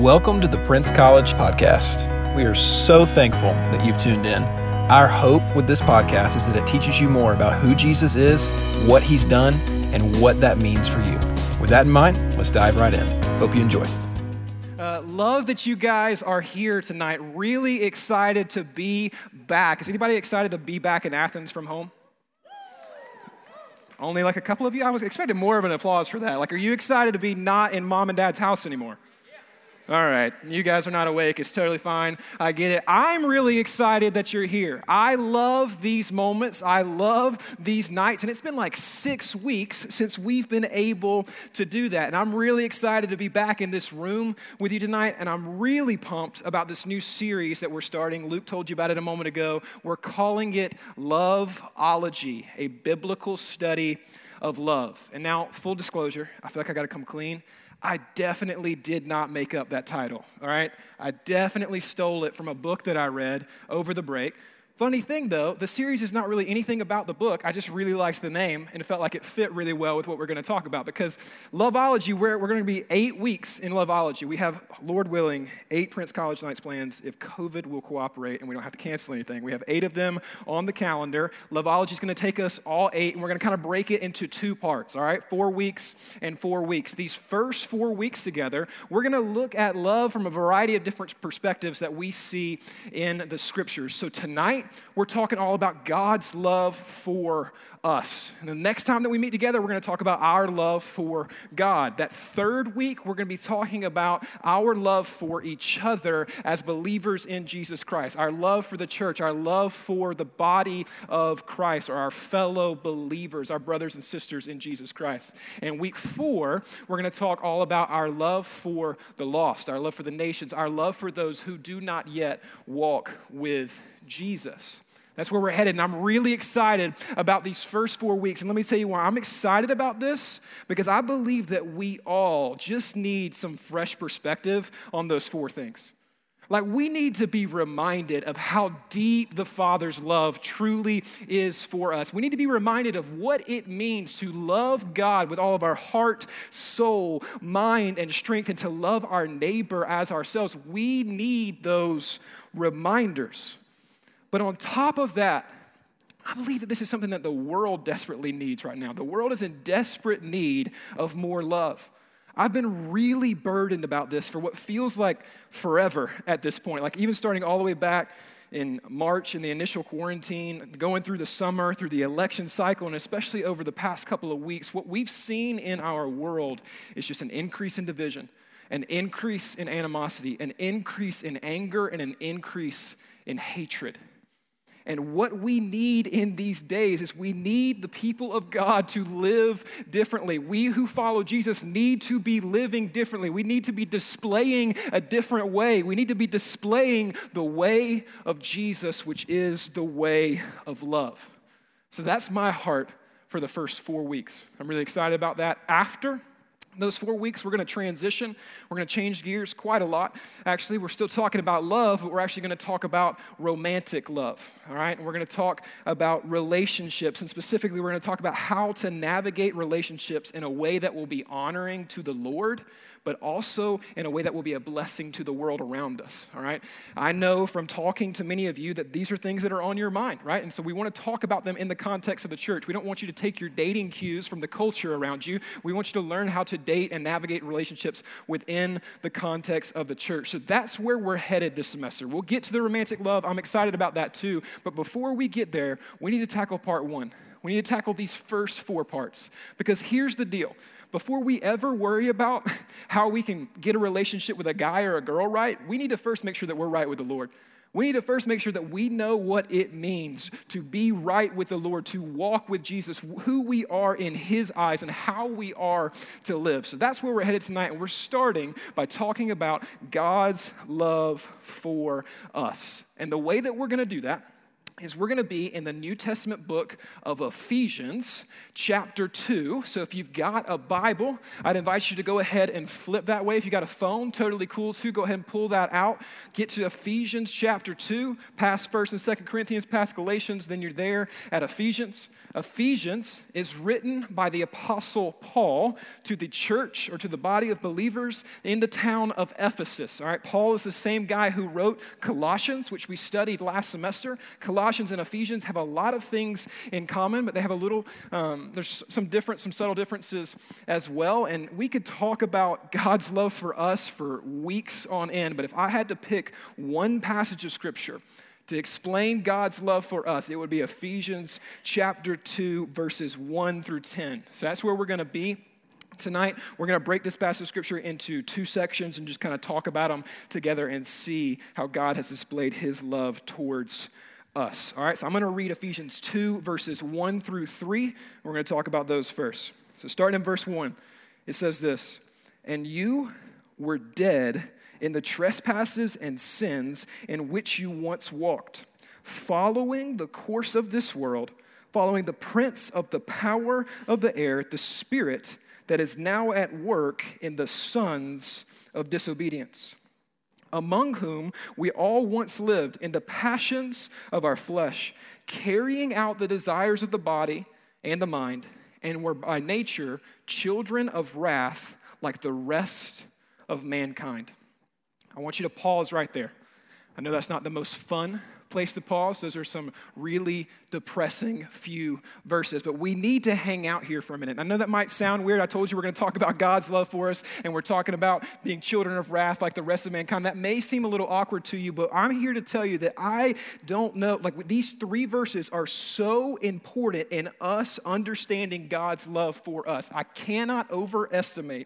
Welcome to the Prince College Podcast. We are so thankful that you've tuned in. Our hope with this podcast is that it teaches you more about who Jesus is, what he's done, and what that means for you. With that in mind, let's dive right in. Hope you enjoy. Love that you guys are here tonight. Really excited to be back. Is anybody excited to be back in Athens from home? Only like a couple of you? I was expecting more of an applause for that. Like, are you excited to be not in mom and dad's house anymore? All right, you guys are not awake. It's totally fine. I get it. I'm really excited that you're here. I love these moments. I love these nights. And it's been like 6 weeks since we've been able to do that. And I'm really excited to be back in this room with you tonight. And I'm really pumped about this new series that we're starting. Luke told you about it a moment ago. We're calling it Loveology, a biblical study of love. And now, full disclosure, I feel like I got to come clean. I definitely did not make up that title, all right? I definitely stole it from a book that I read over the break. Funny thing, though, the series is not really anything about the book. I just really liked the name, and it felt like it fit really well with what we're going to talk about, because Loveology, we're going to be 8 weeks in Loveology. We have, Lord willing, 8 Prince College Nights plans if COVID will cooperate and we don't have to cancel anything. We have 8 of them on the calendar. Loveology is going to take us all 8, and we're going to kind of break it into 2 parts, all right? 4 weeks and 4 weeks. These first 4 weeks together, we're going to look at love from a variety of different perspectives that we see in the Scriptures. So tonight, we're talking all about God's love for us. And the next time that we meet together, we're going to talk about our love for God. That third week, we're going to be talking about our love for each other as believers in Jesus Christ, our love for the church, our love for the body of Christ, or our fellow believers, our brothers and sisters in Jesus Christ. And week 4, we're going to talk all about our love for the lost, our love for the nations, our love for those who do not yet walk with Jesus. That's where we're headed, and I'm really excited about these first 4 weeks. And let me tell you why I'm excited about this, because I believe that we all just need some fresh perspective on those 4 things. Like, we need to be reminded of how deep the Father's love truly is for us. We need to be reminded of what it means to love God with all of our heart, soul, mind, and strength, and to love our neighbor as ourselves. We need those reminders. But on top of that, I believe that this is something that the world desperately needs right now. The world is in desperate need of more love. I've been really burdened about this for what feels like forever at this point. Like, even starting all the way back in March in the initial quarantine, going through the summer, through the election cycle, and especially over the past couple of weeks, what we've seen in our world is just an increase in division, an increase in animosity, an increase in anger, and an increase in hatred. And what we need in these days is we need the people of God to live differently. We who follow Jesus need to be living differently. We need to be displaying a different way. We need to be displaying the way of Jesus, which is the way of love. So that's my heart for the first 4 weeks. I'm really excited about that. After those 4 weeks, we're going to transition. We're going to change gears quite a lot. Actually, we're still talking about love, but we're actually going to talk about romantic love, all right? And we're going to talk about relationships, and specifically, we're going to talk about how to navigate relationships in a way that will be honoring to the Lord, but also in a way that will be a blessing to the world around us, all right? I know from talking to many of you that these are things that are on your mind, right? And so we want to talk about them in the context of the church. We don't want you to take your dating cues from the culture around you. We want you to learn how to date and navigate relationships within the context of the church. So that's where we're headed this semester. We'll get to the romantic love. I'm excited about that too. But before we get there, we need to tackle part one. We need to tackle these first 4 parts, because here's the deal. Before we ever worry about how we can get a relationship with a guy or a girl right, we need to first make sure that we're right with the Lord. We need to first make sure that we know what it means to be right with the Lord, to walk with Jesus, who we are in his eyes, and how we are to live. So that's where we're headed tonight, and we're starting by talking about God's love for us. And the way that we're going to do that is we're going to be in the New Testament book of Ephesians, chapter 2. So if you've got a Bible, I'd invite you to go ahead and flip that way. If you got a phone, totally cool too. Go ahead and pull that out. Get to Ephesians chapter 2, past 1st and 2nd Corinthians, past Galatians, then you're there at Ephesians. Ephesians is written by the Apostle Paul to the church or to the body of believers in the town of Ephesus. All right, Paul is the same guy who wrote Colossians, which we studied last semester. Colossians and Ephesians have a lot of things in common, but they have a little, there's some subtle differences as well. And we could talk about God's love for us for weeks on end, but if I had to pick one passage of Scripture to explain God's love for us, it would be Ephesians chapter 2, verses 1 through 10. So that's where we're going to be tonight. We're going to break this passage of Scripture into two sections and just kind of talk about them together and see how God has displayed his love towards us. All right, so I'm going to read Ephesians 2, verses 1 through 3. We're going to talk about those first. So starting in verse 1, it says this, "And you were dead in the trespasses and sins in which you once walked, following the course of this world, following the prince of the power of the air, the spirit that is now at work in the sons of disobedience, among whom we all once lived in the passions of our flesh, carrying out the desires of the body and the mind, and were by nature children of wrath like the rest of mankind." I want you to pause right there. I know that's not the most fun place to pause. Those are some really depressing few verses, but we need to hang out here for a minute. I know that might sound weird. I told you we're going to talk about God's love for us, and we're talking about being children of wrath like the rest of mankind. That may seem a little awkward to you, but I'm here to tell you that I don't know, like these three verses are so important in us understanding God's love for us. I cannot overemphasize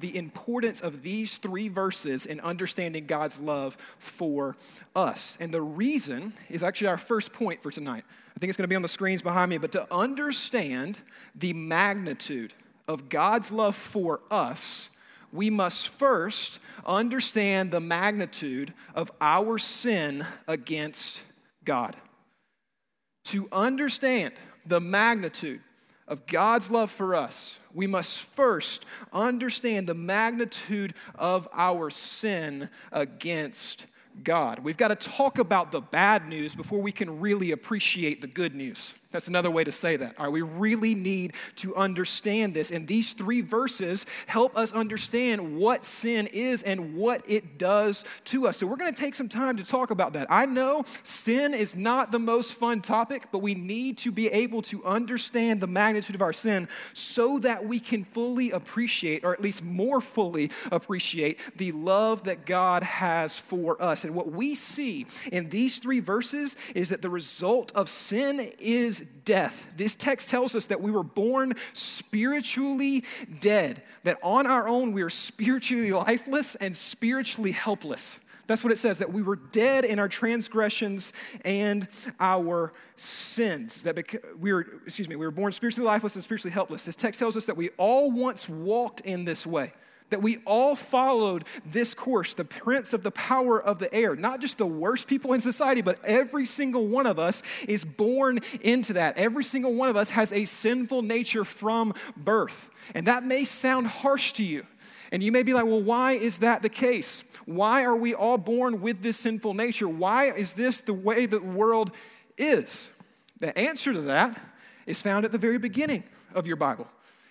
the importance of these three verses in understanding God's love for us. And the reason is actually our first point for tonight. I think it's going to be on the screens behind me, but to understand the magnitude of God's love for us, we must first understand the magnitude of our sin against God. To understand the magnitude of God's love for us, we must first understand the magnitude of our sin against God. We've got to talk about the bad news before we can really appreciate the good news. That's another way to say that. All right, we really need to understand this. And these three verses help us understand what sin is and what it does to us. So we're going to take some time to talk about that. I know sin is not the most fun topic, but we need to be able to understand the magnitude of our sin so that we can fully appreciate, or at least more fully appreciate, the love that God has for us. And what we see in these three verses is that the result of sin is death. This text tells us that we were born spiritually dead, that on our own we are spiritually lifeless and spiritually helpless. That's what it says, that we were dead in our transgressions and our sins. We were born spiritually lifeless and spiritually helpless. This text tells us that we all once walked in this way, that we all followed this course, the prince of the power of the air. Not just the worst people in society, but every single one of us is born into that. Every single one of us has a sinful nature from birth. And that may sound harsh to you. And you may be like, well, why is that the case? Why are we all born with this sinful nature? Why is this the way the world is? The answer to that is found at the very beginning of your Bible,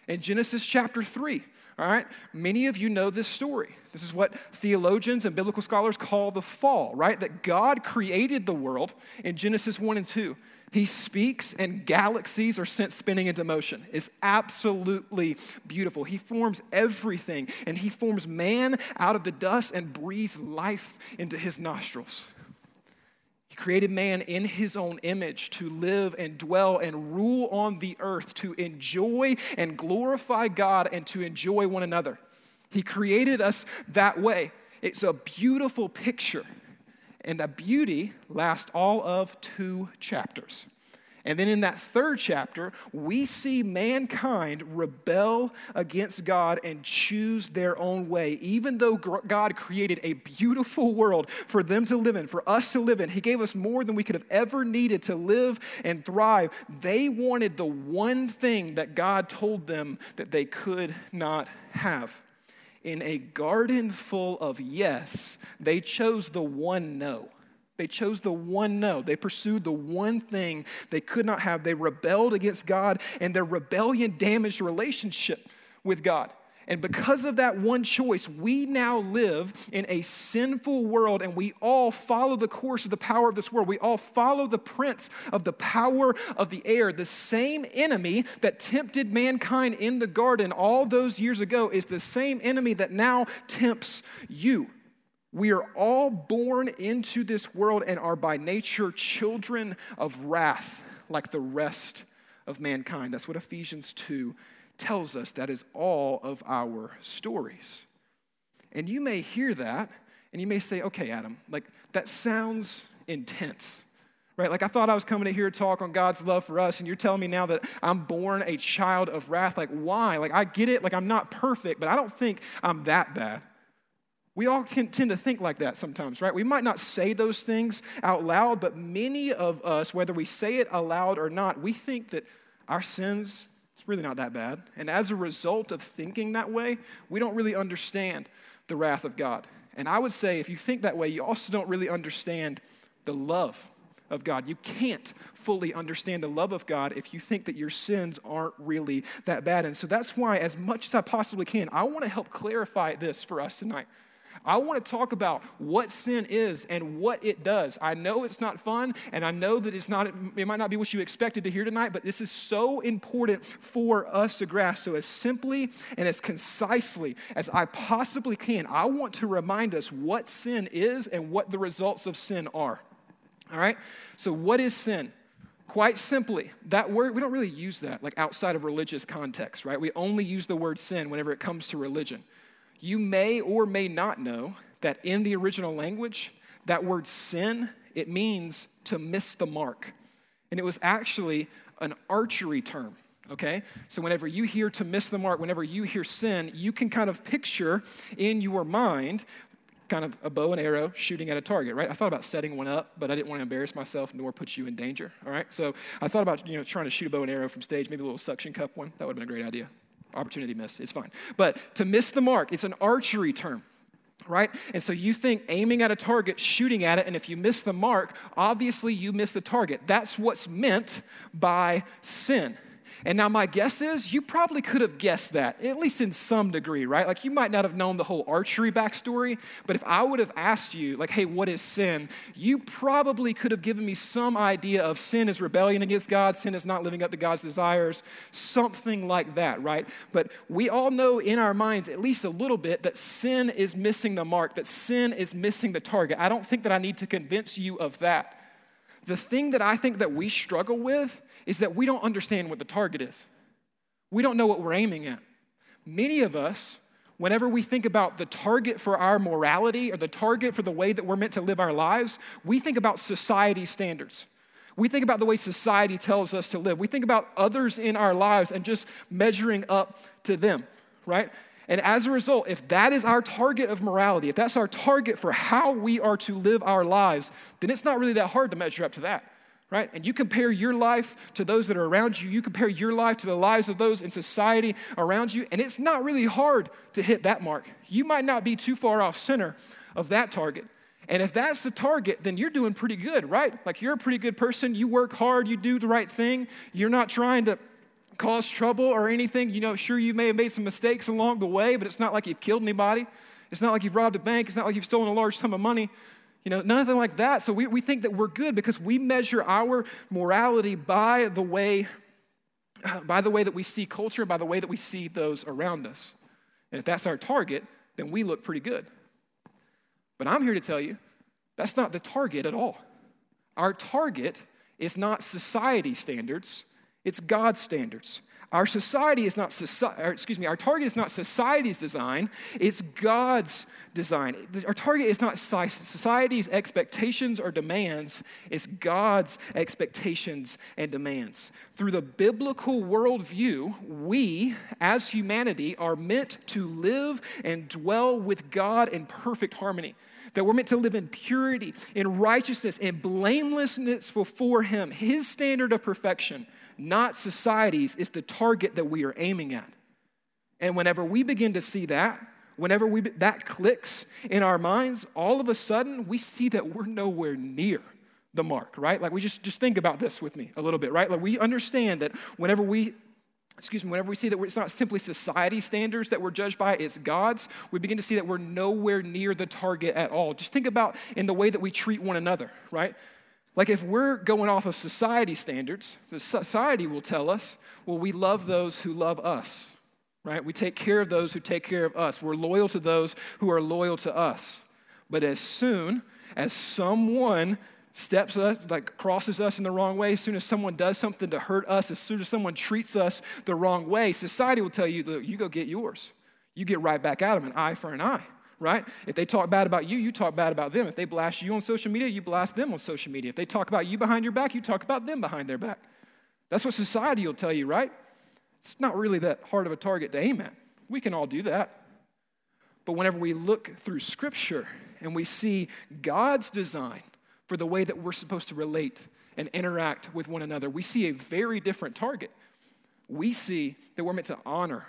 in Genesis chapter 3. All right, many of you know this story. This is what theologians and biblical scholars call the fall, right? That God created the world in Genesis 1 and 2. He speaks and galaxies are sent spinning into motion. It's absolutely beautiful. He forms everything and he forms man out of the dust and breathes life into his nostrils. He created man in his own image to live and dwell and rule on the earth, to enjoy and glorify God and to enjoy one another. He created us that way. It's a beautiful picture, and that beauty lasts all of 2 chapters. And then in that third chapter, we see mankind rebel against God and choose their own way. Even though God created a beautiful world for them to live in, for us to live in, he gave us more than we could have ever needed to live and thrive. They wanted the one thing that God told them that they could not have. In a garden full of yes, they chose the one no. They chose the one no. They pursued the one thing they could not have. They rebelled against God, and their rebellion damaged relationship with God. And because of that one choice, we now live in a sinful world, and we all follow the course of the power of this world. We all follow the prince of the power of the air. The same enemy that tempted mankind in the garden all those years ago is the same enemy that now tempts you. We are all born into this world and are by nature children of wrath like the rest of mankind. That's what Ephesians 2 tells us. That is all of our stories. And you may hear that and you may say, okay, Adam, like that sounds intense, right? Like I thought I was coming to hear a talk on God's love for us, and you're telling me now that I'm born a child of wrath. Like why? Like I get it. Like I'm not perfect, but I don't think I'm that bad. We all tend to think like that sometimes, right? We might not say those things out loud, but many of us, whether we say it aloud or not, we think that our sins, it's really not that bad. And as a result of thinking that way, we don't really understand the wrath of God. And I would say if you think that way, you also don't really understand the love of God. You can't fully understand the love of God if you think that your sins aren't really that bad. And so that's why, as much as I possibly can, I want to help clarify this for us tonight. I want to talk about what sin is and what it does. I know it's not fun, and I know that it might not be what you expected to hear tonight, but this is so important for us to grasp. So as simply and as concisely as I possibly can, I want to remind us what sin is and what the results of sin are. All right? So what is sin? Quite simply, that word, we don't really use that like outside of religious context, right? We only use the word sin whenever it comes to religion. You may or may not know that in the original language, that word sin, it means to miss the mark. And it was actually an archery term, okay? So whenever you hear to miss the mark, whenever you hear sin, you can kind of picture in your mind kind of a bow and arrow shooting at a target, right? I thought about setting one up, but I didn't want to embarrass myself nor put you in danger, all right? So I thought about, trying to shoot a bow and arrow from stage, maybe a little suction cup one. That would have been a great idea. Opportunity missed, it's fine. But to miss the mark, it's an archery term, right? And so you think aiming at a target, shooting at it, and if you miss the mark, obviously you miss the target. That's what's meant by sin. And now my guess is you probably could have guessed that, at least in some degree, right? Like you might not have known the whole archery backstory, but if I would have asked you, like, hey, what is sin? You probably could have given me some idea of sin is rebellion against God, sin is not living up to God's desires, something like that, right? But we all know in our minds, at least a little bit, that sin is missing the mark, that sin is missing the target. I don't think that I need to convince you of that. The thing that I think that we struggle with is that we don't understand what the target is. We don't know what we're aiming at. Many of us, whenever we think about the target for our morality or the target for the way that we're meant to live our lives, we think about society standards. We think about the way society tells us to live. We think about others in our lives and just measuring up to them, right? And as a result, if that is our target of morality, if that's our target for how we are to live our lives, then it's not really that hard to measure up to that, right? And you compare your life to those that are around you. You compare your life to the lives of those in society around you, and it's not really hard to hit that mark. You might not be too far off center of that target. And if that's the target, then you're doing pretty good, right? Like you're a pretty good person. You work hard. You do the right thing. You're not trying to cause trouble or anything. Sure, you may have made some mistakes along the way, but it's not like you've killed anybody. It's not like you've robbed a bank. It's not like you've stolen a large sum of money. Nothing like that. So we think that we're good because we measure our morality by the way that we see culture, by the way that we see those around us. And if that's our target, then we look pretty good. But I'm here to tell you, that's not the target at all. Our target is not society standards. It's God's standards. Our society is not, our target is not society's design, it's God's design. Our target is not society's expectations or demands, it's God's expectations and demands. Through the biblical worldview, we as humanity are meant to live and dwell with God in perfect harmony. That we're meant to live in purity, in righteousness, in blamelessness before Him. His standard of perfection, not society's, is the target that we are aiming at. And whenever we begin to see that, that clicks in our minds, all of a sudden we see that we're nowhere near the mark, right? Like we just think about this with me a little bit, right? Like we understand that whenever we see that it's not simply society standards that we're judged by, it's God's, we begin to see that we're nowhere near the target at all. Just think about in the way that we treat one another, right? Like if we're going off of society standards, the society will tell us, well, we love those who love us, right? We take care of those who take care of us. We're loyal to those who are loyal to us. But as soon as someone steps us, like crosses us in the wrong way, as soon as someone does something to hurt us, as soon as someone treats us the wrong way, society will tell you, look, you go get yours. You get right back at them, an eye for an eye, right? If they talk bad about you, you talk bad about them. If they blast you on social media, you blast them on social media. If they talk about you behind your back, you talk about them behind their back. That's what society will tell you, right? It's not really that hard of a target to aim at. We can all do that. But whenever we look through Scripture and we see God's design for the way that we're supposed to relate and interact with one another, we see a very different target. We see that we're meant to honor,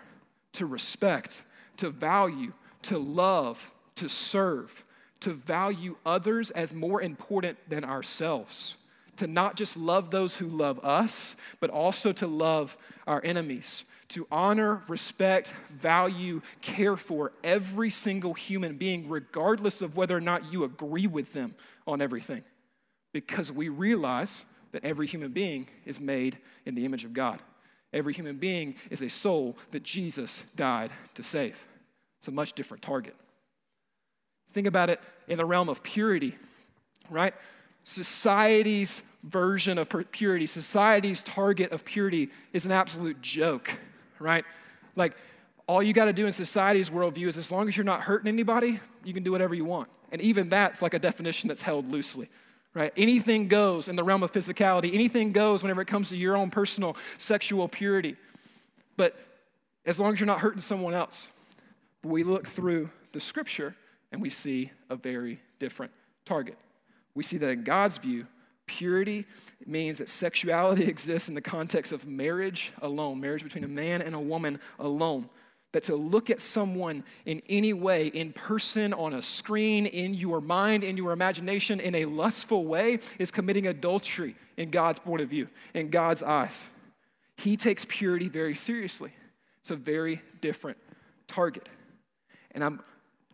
to respect, to value, to love, to serve, to value others as more important than ourselves, to not just love those who love us, but also to love our enemies, to honor, respect, value, care for every single human being, regardless of whether or not you agree with them on everything. Because we realize that every human being is made in the image of God. Every human being is a soul that Jesus died to save. It's a much different target. Think about it in the realm of purity, right? Society's version of purity, society's target of purity is an absolute joke, right? Like all you gotta do in society's worldview is as long as you're not hurting anybody, you can do whatever you want. And even that's like a definition that's held loosely, right? Anything goes in the realm of physicality. Anything goes whenever it comes to your own personal sexual purity. But as long as you're not hurting someone else, we look through the Scripture and we see a very different target. We see that in God's view, purity means that sexuality exists in the context of marriage alone, marriage between a man and a woman alone. That to look at someone in any way, in person, on a screen, in your mind, in your imagination, in a lustful way, is committing adultery in God's point of view, in God's eyes. He takes purity very seriously. It's a very different target. And I'm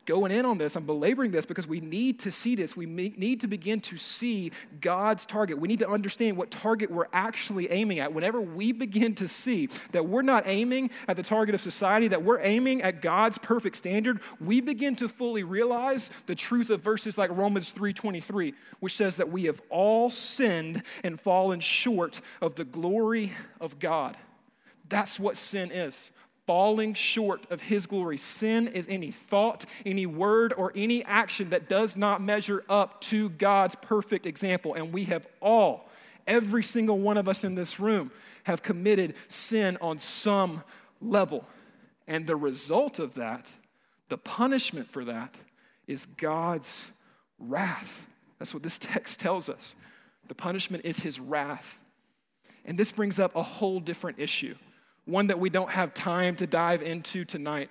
going in on this, I'm belaboring this because we need to see this. We need to begin to see God's target. We need to understand what target we're actually aiming at. Whenever we begin to see that we're not aiming at the target of society, that we're aiming at God's perfect standard, we begin to fully realize the truth of verses like Romans 3:23, which says that we have all sinned and fallen short of the glory of God. That's what sin is. Falling short of His glory. Sin is any thought, any word, or any action that does not measure up to God's perfect example. And we have all, every single one of us in this room, have committed sin on some level. And the result of that, the punishment for that, is God's wrath. That's what this text tells us. The punishment is His wrath. And this brings up a whole different issue. One that we don't have time to dive into tonight.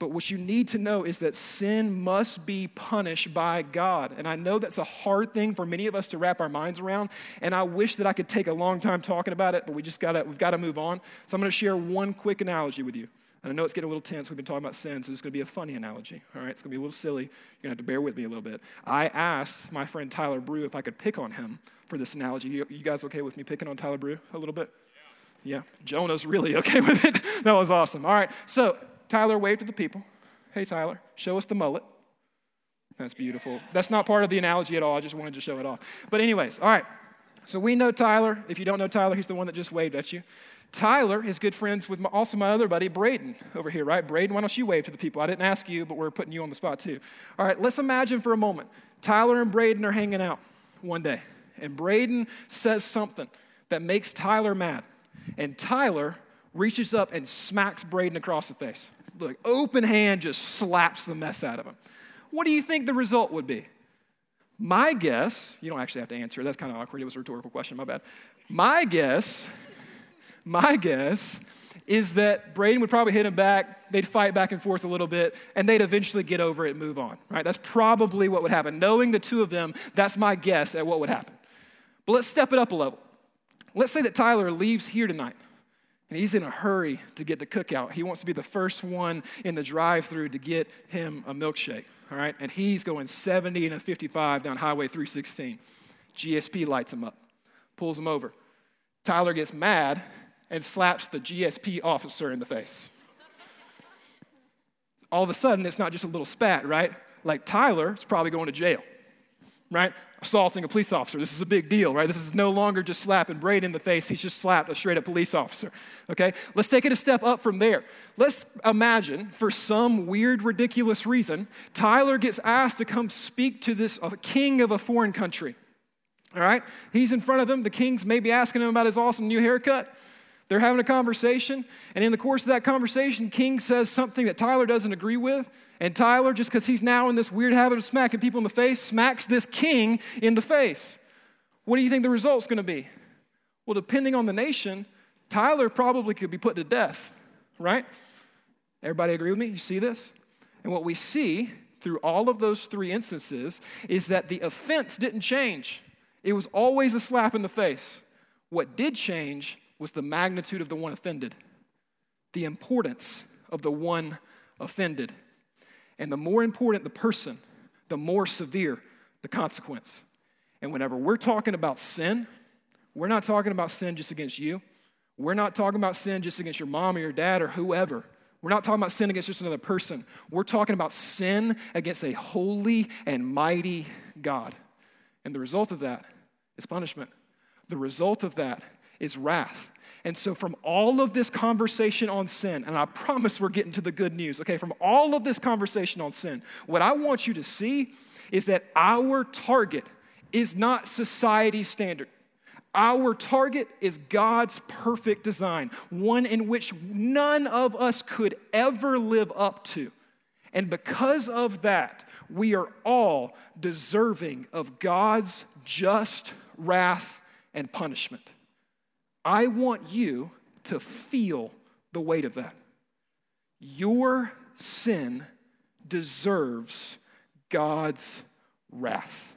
But what you need to know is that sin must be punished by God. And I know that's a hard thing for many of us to wrap our minds around. And I wish that I could take a long time talking about it, but we've got to move on. So I'm going to share one quick analogy with you. And I know it's getting a little tense. We've been talking about sin, so it's going to be a funny analogy. All right, it's going to be a little silly. You're going to have to bear with me a little bit. I asked my friend Tyler Brew if I could pick on him for this analogy. You guys okay with me picking on Tyler Brew a little bit? Yeah, Jonah's really okay with it. That was awesome. All right, so Tyler waved to the people. Hey, Tyler, show us the mullet. That's beautiful. That's not part of the analogy at all. I just wanted to show it off. But anyways, all right. So we know Tyler. If you don't know Tyler, he's the one that just waved at you. Tyler is good friends with also my other buddy, Braden, over here, right? Braden, why don't you wave to the people? I didn't ask you, but we're putting you on the spot too. All right, let's imagine for a moment, Tyler and Braden are hanging out one day, and Braden says something that makes Tyler mad, and Tyler reaches up and smacks Braden across the face. Look, open hand just slaps the mess out of him. What do you think the result would be? My guess, you don't actually have to answer. That's kind of awkward. It was a rhetorical question, my bad. My guess is that Braden would probably hit him back, they'd fight back and forth a little bit, and they'd eventually get over it and move on, right? That's probably what would happen. Knowing the two of them, that's my guess at what would happen. But let's step it up a level. Let's say that Tyler leaves here tonight, and he's in a hurry to get the cookout. He wants to be the first one in the drive-thru to get him a milkshake, all right? And he's going 70 and a 55 down Highway 316. GSP lights him up, pulls him over. Tyler gets mad and slaps the GSP officer in the face. All of a sudden, it's not just a little spat, right? Like Tyler is probably going to jail, right? Assaulting a police officer. This is a big deal, right? This is no longer just slapping Braden in the face. He's just slapped a straight up police officer, okay? Let's take it a step up from there. Let's imagine for some weird, ridiculous reason, Tyler gets asked to come speak to this king of a foreign country, all right? He's in front of him. The king's maybe asking him about his awesome new haircut. They're having a conversation, and in the course of that conversation, King says something that Tyler doesn't agree with, and Tyler, just because he's now in this weird habit of smacking people in the face, smacks this king in the face. What do you think the result's going to be? Well, depending on the nation, Tyler probably could be put to death, right? Everybody agree with me? You see this? And what we see through all of those three instances is that the offense didn't change. It was always a slap in the face. What did change was the magnitude of the one offended, the importance of the one offended. And the more important the person, the more severe the consequence. And whenever we're talking about sin, we're not talking about sin just against you. We're not talking about sin just against your mom or your dad or whoever. We're not talking about sin against just another person. We're talking about sin against a holy and mighty God. And the result of that is punishment. The result of that is wrath. And so from all of this conversation on sin, and I promise we're getting to the good news, okay, from all of this conversation on sin, what I want you to see is that our target is not society's standard. Our target is God's perfect design, one in which none of us could ever live up to. And because of that, we are all deserving of God's just wrath and punishment. I want you to feel the weight of that. Your sin deserves God's wrath.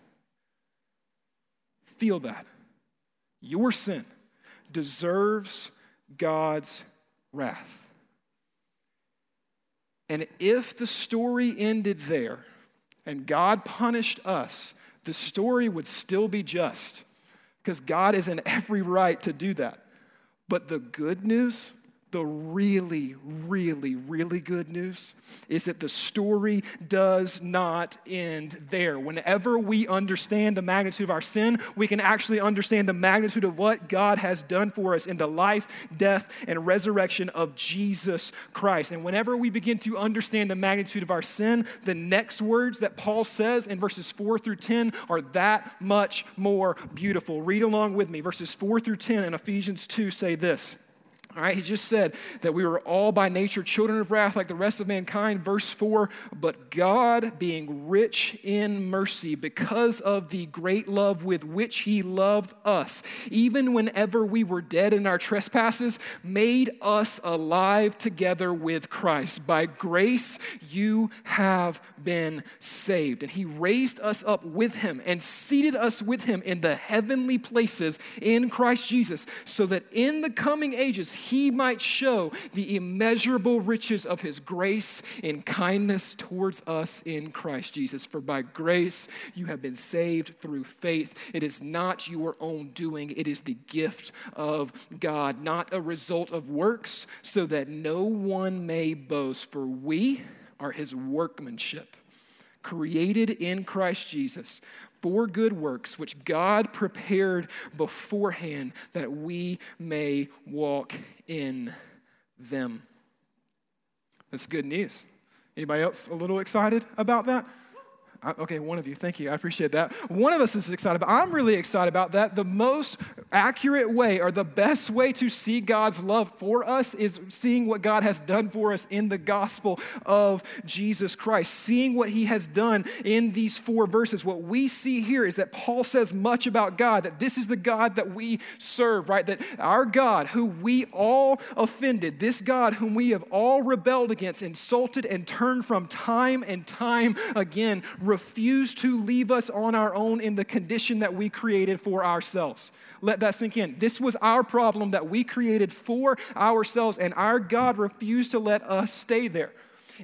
Feel that. Your sin deserves God's wrath. And if the story ended there and God punished us, the story would still be just, because God is in every right to do that. But the good news, the really, really, really good news, is that the story does not end there. Whenever we understand the magnitude of our sin, we can actually understand the magnitude of what God has done for us in the life, death, and resurrection of Jesus Christ. And whenever we begin to understand the magnitude of our sin, the next words that Paul says in verses 4 through 10 are that much more beautiful. Read along with me. Verses 4 through 10 in Ephesians 2 say this. All right, he just said that we were all by nature children of wrath like the rest of mankind. Verse 4, but God being rich in mercy because of the great love with which he loved us, even whenever we were dead in our trespasses, made us alive together with Christ. By grace you have been saved. And he raised us up with him and seated us with him in the heavenly places in Christ Jesus, so that in the coming ages he might show the immeasurable riches of his grace and kindness towards us in Christ Jesus. For by grace you have been saved through faith. It is not your own doing. It is the gift of God, not a result of works, so that no one may boast. For we are his workmanship, created in Christ Jesus for good works, which God prepared beforehand that we may walk in them. That's good news. Anybody else a little excited about that? Okay, one of you. Thank you. I appreciate that. One of us is excited about. I'm really excited about that. The most accurate way or the best way to see God's love for us is seeing what God has done for us in the gospel of Jesus Christ. Seeing what he has done in these four verses. What we see here is that Paul says much about God, that this is the God that we serve, right? That our God, who we all offended, this God whom we have all rebelled against, insulted, and turned from time and time again, refuse to leave us on our own in the condition that we created for ourselves. Let that sink in. This was our problem that we created for ourselves, and our God refused to let us stay there.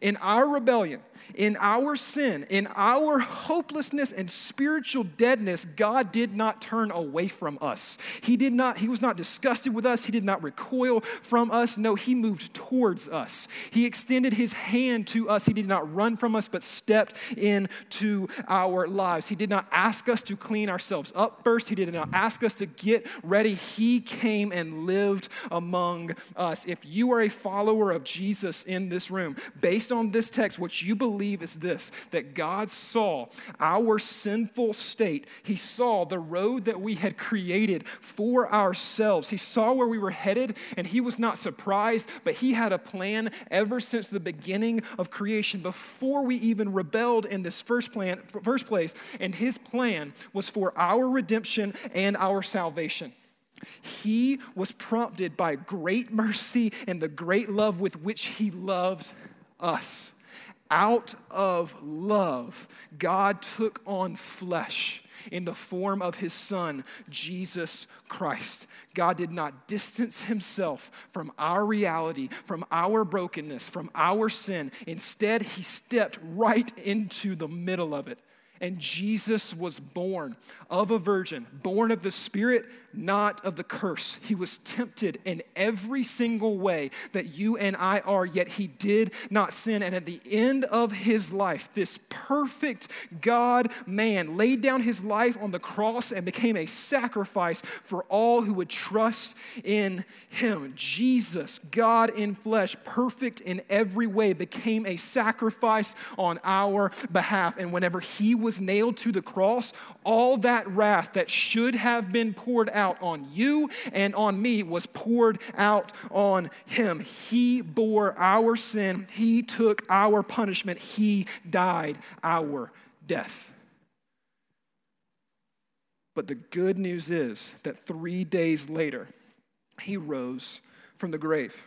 In our rebellion, in our sin, in our hopelessness and spiritual deadness, God did not turn away from us. He was not disgusted with us. He did not recoil from us. No, he moved towards us. He extended his hand to us. He did not run from us, but stepped into our lives. He did not ask us to clean ourselves up first. He did not ask us to get ready. He came and lived among us. If you are a follower of Jesus in this room, based on this text, what you believe is this, that God saw our sinful state. He saw the road that we had created for ourselves. He saw where we were headed, and he was not surprised, but he had a plan ever since the beginning of creation, before we even rebelled in this first place, and his plan was for our redemption and our salvation. He was prompted by great mercy and the great love with which he loved us. Out of love, God took on flesh in the form of his son, Jesus Christ. God did not distance himself from our reality, from our brokenness, from our sin. Instead, he stepped right into the middle of it. And Jesus was born of a virgin, born of the Spirit, not of the curse. He was tempted in every single way that you and I are, yet he did not sin. And at the end of his life, this perfect God-man laid down his life on the cross and became a sacrifice for all who would trust in him. Jesus, God in flesh, perfect in every way, became a sacrifice on our behalf. And whenever he was nailed to the cross, all that wrath that should have been poured out on you and on me was poured out on him. He bore our sin. He took our punishment. He died our death. But the good news is that 3 days later, he rose from the grave.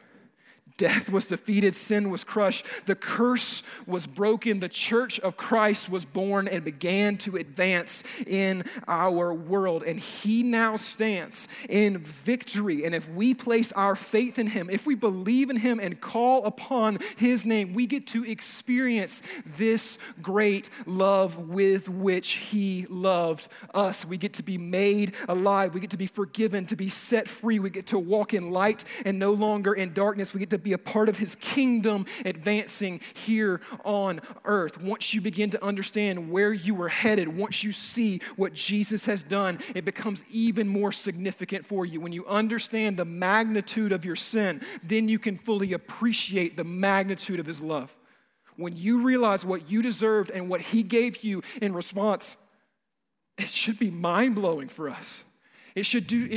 Death was defeated, sin was crushed, the curse was broken, the church of Christ was born and began to advance in our world. And he now stands in victory. And if we place our faith in him, if we believe in him and call upon his name, we get to experience this great love with which he loved us. We get to be made alive, we get to be forgiven, to be set free, we get to walk in light and no longer in darkness, we get to be a part of his kingdom advancing here on earth. Once you begin to understand where you were headed, once you see what Jesus has done, it becomes even more significant for you. When you understand the magnitude of your sin, then you can fully appreciate the magnitude of his love. When you realize what you deserved and what he gave you in response, it should be mind-blowing for us. It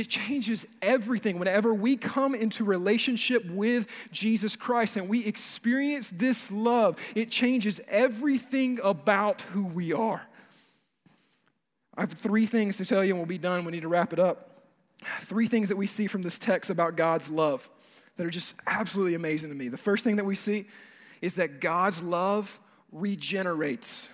changes everything. Whenever we come into relationship with Jesus Christ and we experience this love, it changes everything about who we are. I have 3 things to tell you and we'll be done. We need to wrap it up. 3 things that we see from this text about God's love that are just absolutely amazing to me. The first thing that we see is that God's love regenerates.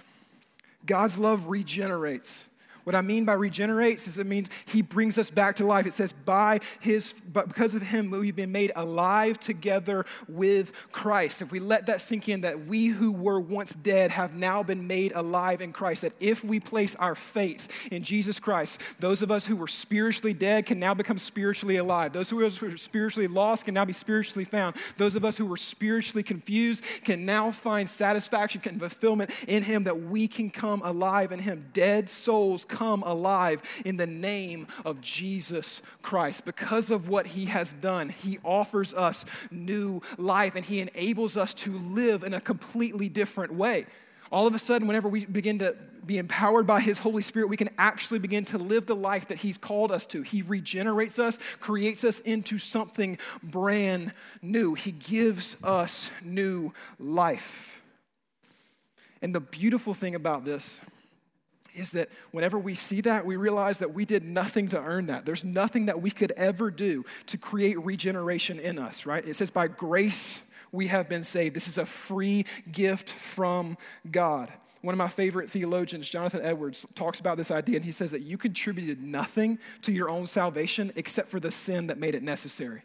God's love regenerates. What I mean by regenerates is it means he brings us back to life. It says because of him, we've been made alive together with Christ. If we let that sink in, that we who were once dead have now been made alive in Christ, that if we place our faith in Jesus Christ, those of us who were spiritually dead can now become spiritually alive. Those of us who were spiritually lost can now be spiritually found. Those of us who were spiritually confused can now find satisfaction and fulfillment in him, that we can come alive in him. Dead souls come alive in the name of Jesus Christ. Because of what he has done, he offers us new life and he enables us to live in a completely different way. All of a sudden, whenever we begin to be empowered by his Holy Spirit, we can actually begin to live the life that he's called us to. He regenerates us, creates us into something brand new. He gives us new life. And the beautiful thing about this is that whenever we see that, we realize that we did nothing to earn that. There's nothing that we could ever do to create regeneration in us, right? It says by grace we have been saved. This is a free gift from God. One of my favorite theologians, Jonathan Edwards, talks about this idea, and he says that you contributed nothing to your own salvation except for the sin that made it necessary.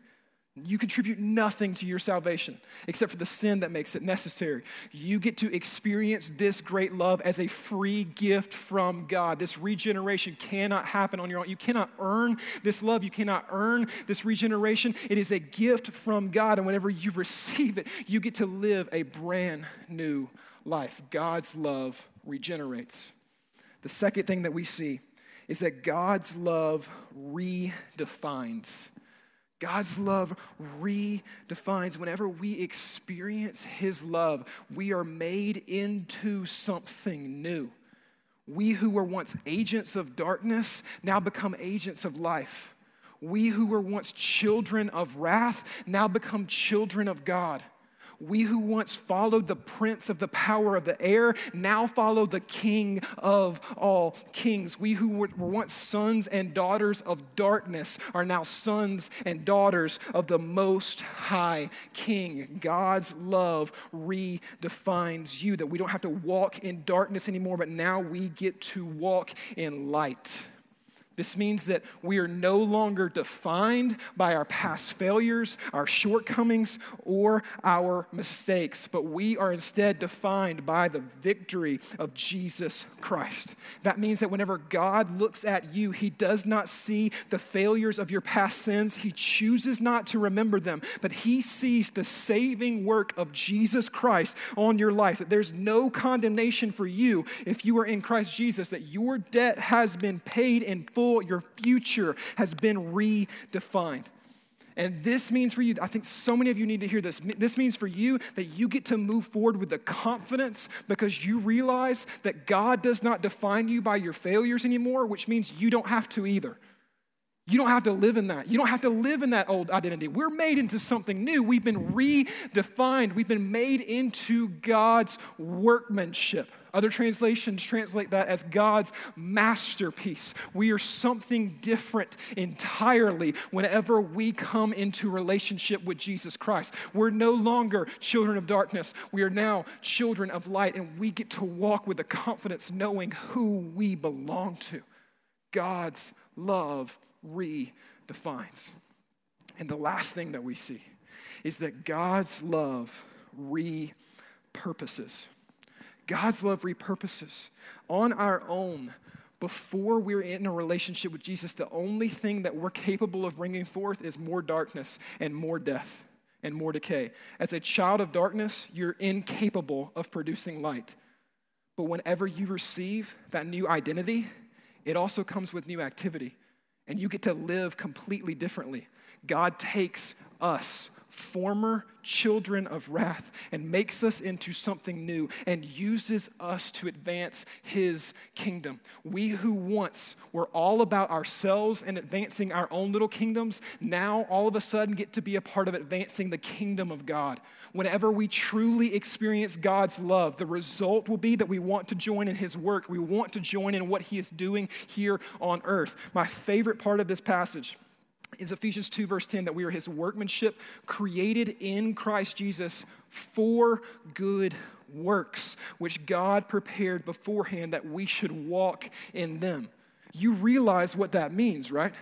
You contribute nothing to your salvation except for the sin that makes it necessary. You get to experience this great love as a free gift from God. This regeneration cannot happen on your own. You cannot earn this love. You cannot earn this regeneration. It is a gift from God, and whenever you receive it, you get to live a brand new life. God's love regenerates. The second thing that we see is that God's love redefines. God's love redefines. Whenever we experience his love, we are made into something new. We who were once agents of darkness now become agents of life. We who were once children of wrath now become children of God. We who once followed the prince of the power of the air now follow the King of all kings. We who were once sons and daughters of darkness are now sons and daughters of the Most High King. God's love redefines you, that we don't have to walk in darkness anymore, but now we get to walk in light. This means that we are no longer defined by our past failures, our shortcomings, or our mistakes, but we are instead defined by the victory of Jesus Christ. That means that whenever God looks at you, he does not see the failures of your past sins. He chooses not to remember them, but he sees the saving work of Jesus Christ on your life, that there's no condemnation for you if you are in Christ Jesus, that your debt has been paid in full. Your future has been redefined. And this means for you, I think so many of you need to hear this. This means for you that you get to move forward with the confidence because you realize that God does not define you by your failures anymore, which means you don't have to either. You don't have to live in that. You don't have to live in that old identity. We're made into something new. We've been redefined. We've been made into God's workmanship. Other translations translate that as God's masterpiece. We are something different entirely whenever we come into relationship with Jesus Christ. We're no longer children of darkness. We are now children of light, and we get to walk with the confidence knowing who we belong to. God's love redefines. And the last thing that we see is that God's love repurposes. God's love repurposes. On our own, before we're in a relationship with Jesus, the only thing that we're capable of bringing forth is more darkness and more death and more decay. As a child of darkness, you're incapable of producing light. But whenever you receive that new identity, it also comes with new activity, and you get to live completely differently. God takes us, former children of wrath, and makes us into something new and uses us to advance his kingdom. We who once were all about ourselves and advancing our own little kingdoms now all of a sudden get to be a part of advancing the kingdom of God. Whenever we truly experience God's love, the result will be that we want to join in his work. We want to join in what he is doing here on earth. My favorite part of this passage is Ephesians 2, verse 10, that we are his workmanship, created in Christ Jesus for good works, which God prepared beforehand that we should walk in them. You realize what that means, right?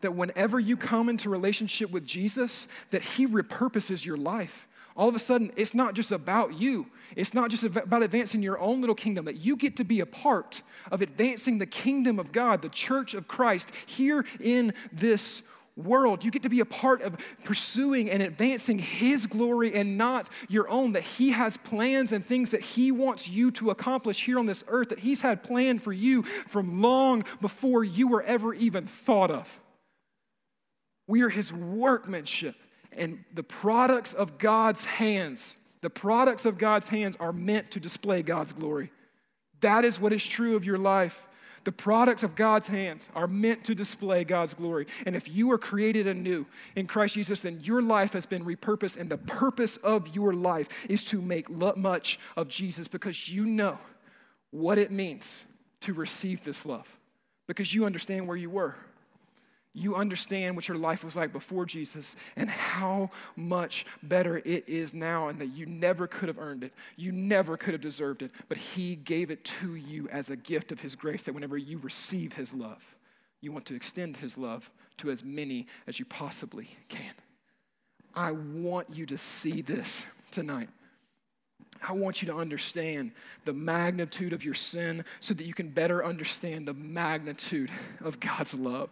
That whenever you come into relationship with Jesus, that he repurposes your life. All of a sudden, it's not just about you. It's not just about advancing your own little kingdom, that you get to be a part of advancing the kingdom of God, the church of Christ, here in this world. You get to be a part of pursuing and advancing his glory and not your own, that he has plans and things that he wants you to accomplish here on this earth, that he's had planned for you from long before you were ever even thought of. We are his workmanship, and the products of God's hands, the products of God's hands are meant to display God's glory. That is what is true of your life. The products of God's hands are meant to display God's glory. And if you are created anew in Christ Jesus, then your life has been repurposed, and the purpose of your life is to make much of Jesus, because you know what it means to receive this love, because you understand where you were. You understand what your life was like before Jesus and how much better it is now, and that you never could have earned it. You never could have deserved it, but he gave it to you as a gift of his grace, that whenever you receive his love, you want to extend his love to as many as you possibly can. I want you to see this tonight. I want you to understand the magnitude of your sin so that you can better understand the magnitude of God's love.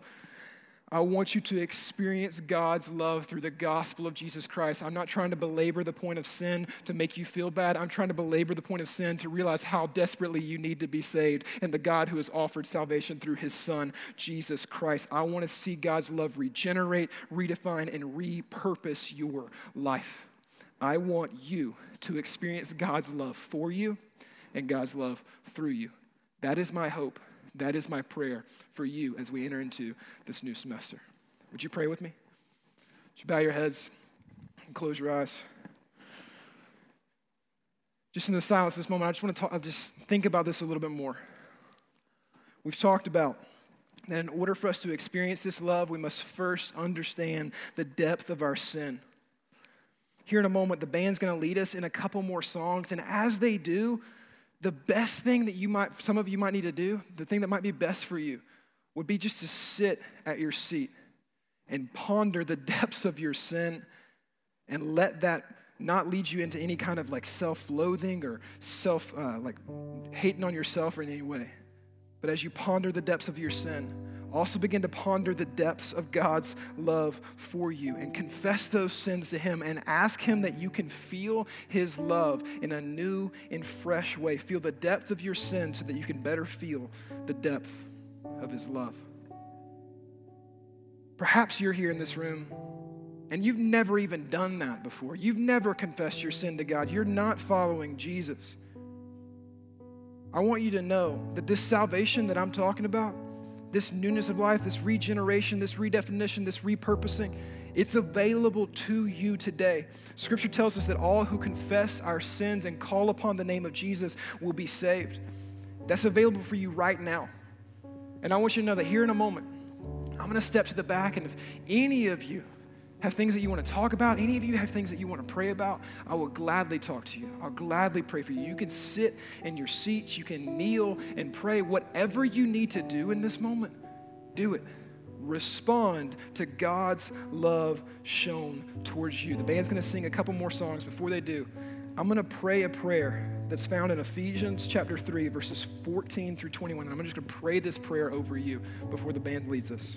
I want you to experience God's love through the gospel of Jesus Christ. I'm not trying to belabor the point of sin to make you feel bad. I'm trying to belabor the point of sin to realize how desperately you need to be saved, and the God who has offered salvation through his son, Jesus Christ. I want to see God's love regenerate, redefine, and repurpose your life. I want you to experience God's love for you and God's love through you. That is my hope. That is my prayer for you as we enter into this new semester. Would you pray with me? Would you bow your heads and close your eyes? Just in the silence this moment, I just want to think about this a little bit more. We've talked about that in order for us to experience this love, we must first understand the depth of our sin. Here in a moment, the band's going to lead us in a couple more songs, and as they do, the best thing that some of you might need to do, the thing that might be best for you, would be just to sit at your seat and ponder the depths of your sin, and let that not lead you into any kind of self-loathing or hating on yourself or in any way. But as you ponder the depths of your sin, also begin to ponder the depths of God's love for you, and confess those sins to him, and ask him that you can feel his love in a new and fresh way. Feel the depth of your sin so that you can better feel the depth of his love. Perhaps you're here in this room and you've never even done that before. You've never confessed your sin to God. You're not following Jesus. I want you to know that this salvation that I'm talking about, this newness of life, this regeneration, this redefinition, this repurposing, it's available to you today. Scripture tells us that all who confess our sins and call upon the name of Jesus will be saved. That's available for you right now. And I want you to know that here in a moment, I'm going to step to the back, and if any of you have things that you want to talk about, any of you have things that you want to pray about, I will gladly talk to you. I'll gladly pray for you. You can sit in your seats. You can kneel and pray. Whatever you need to do in this moment, do it. Respond to God's love shown towards you. The band's going to sing a couple more songs. Before they do, I'm going to pray a prayer that's found in Ephesians chapter 3, verses 14 through 21. I'm just going to pray this prayer over you before the band leads us.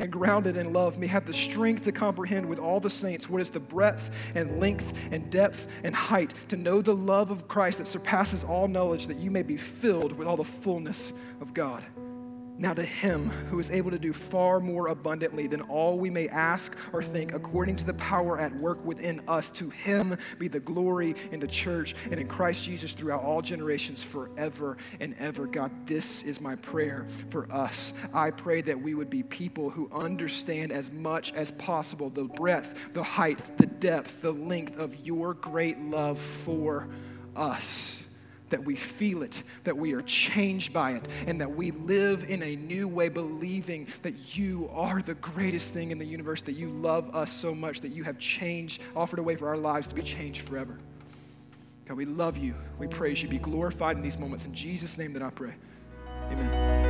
and grounded in love, may have the strength to comprehend with all the saints what is the breadth and length and depth and height, to know the love of Christ that surpasses all knowledge, that you may be filled with all the fullness of God. Now to him who is able to do far more abundantly than all we may ask or think, according to the power at work within us, to him be the glory in the church and in Christ Jesus throughout all generations, forever and ever. God, this is my prayer for us. I pray that we would be people who understand as much as possible the breadth, the height, the depth, the length of your great love for us, that we feel it, that we are changed by it, and that we live in a new way, believing that you are the greatest thing in the universe, that you love us so much, that you have changed, offered a way for our lives to be changed forever. God, we love you. We praise you. Be glorified in these moments. In Jesus' name that I pray. Amen.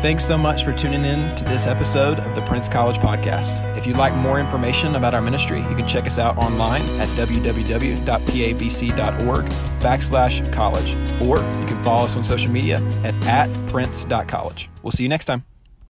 Thanks so much for tuning in to this episode of the Prince College Podcast. If you'd like more information about our ministry, you can check us out online at www.pabc.org/college, or you can follow us on social media at @prince.college. We'll see you next time.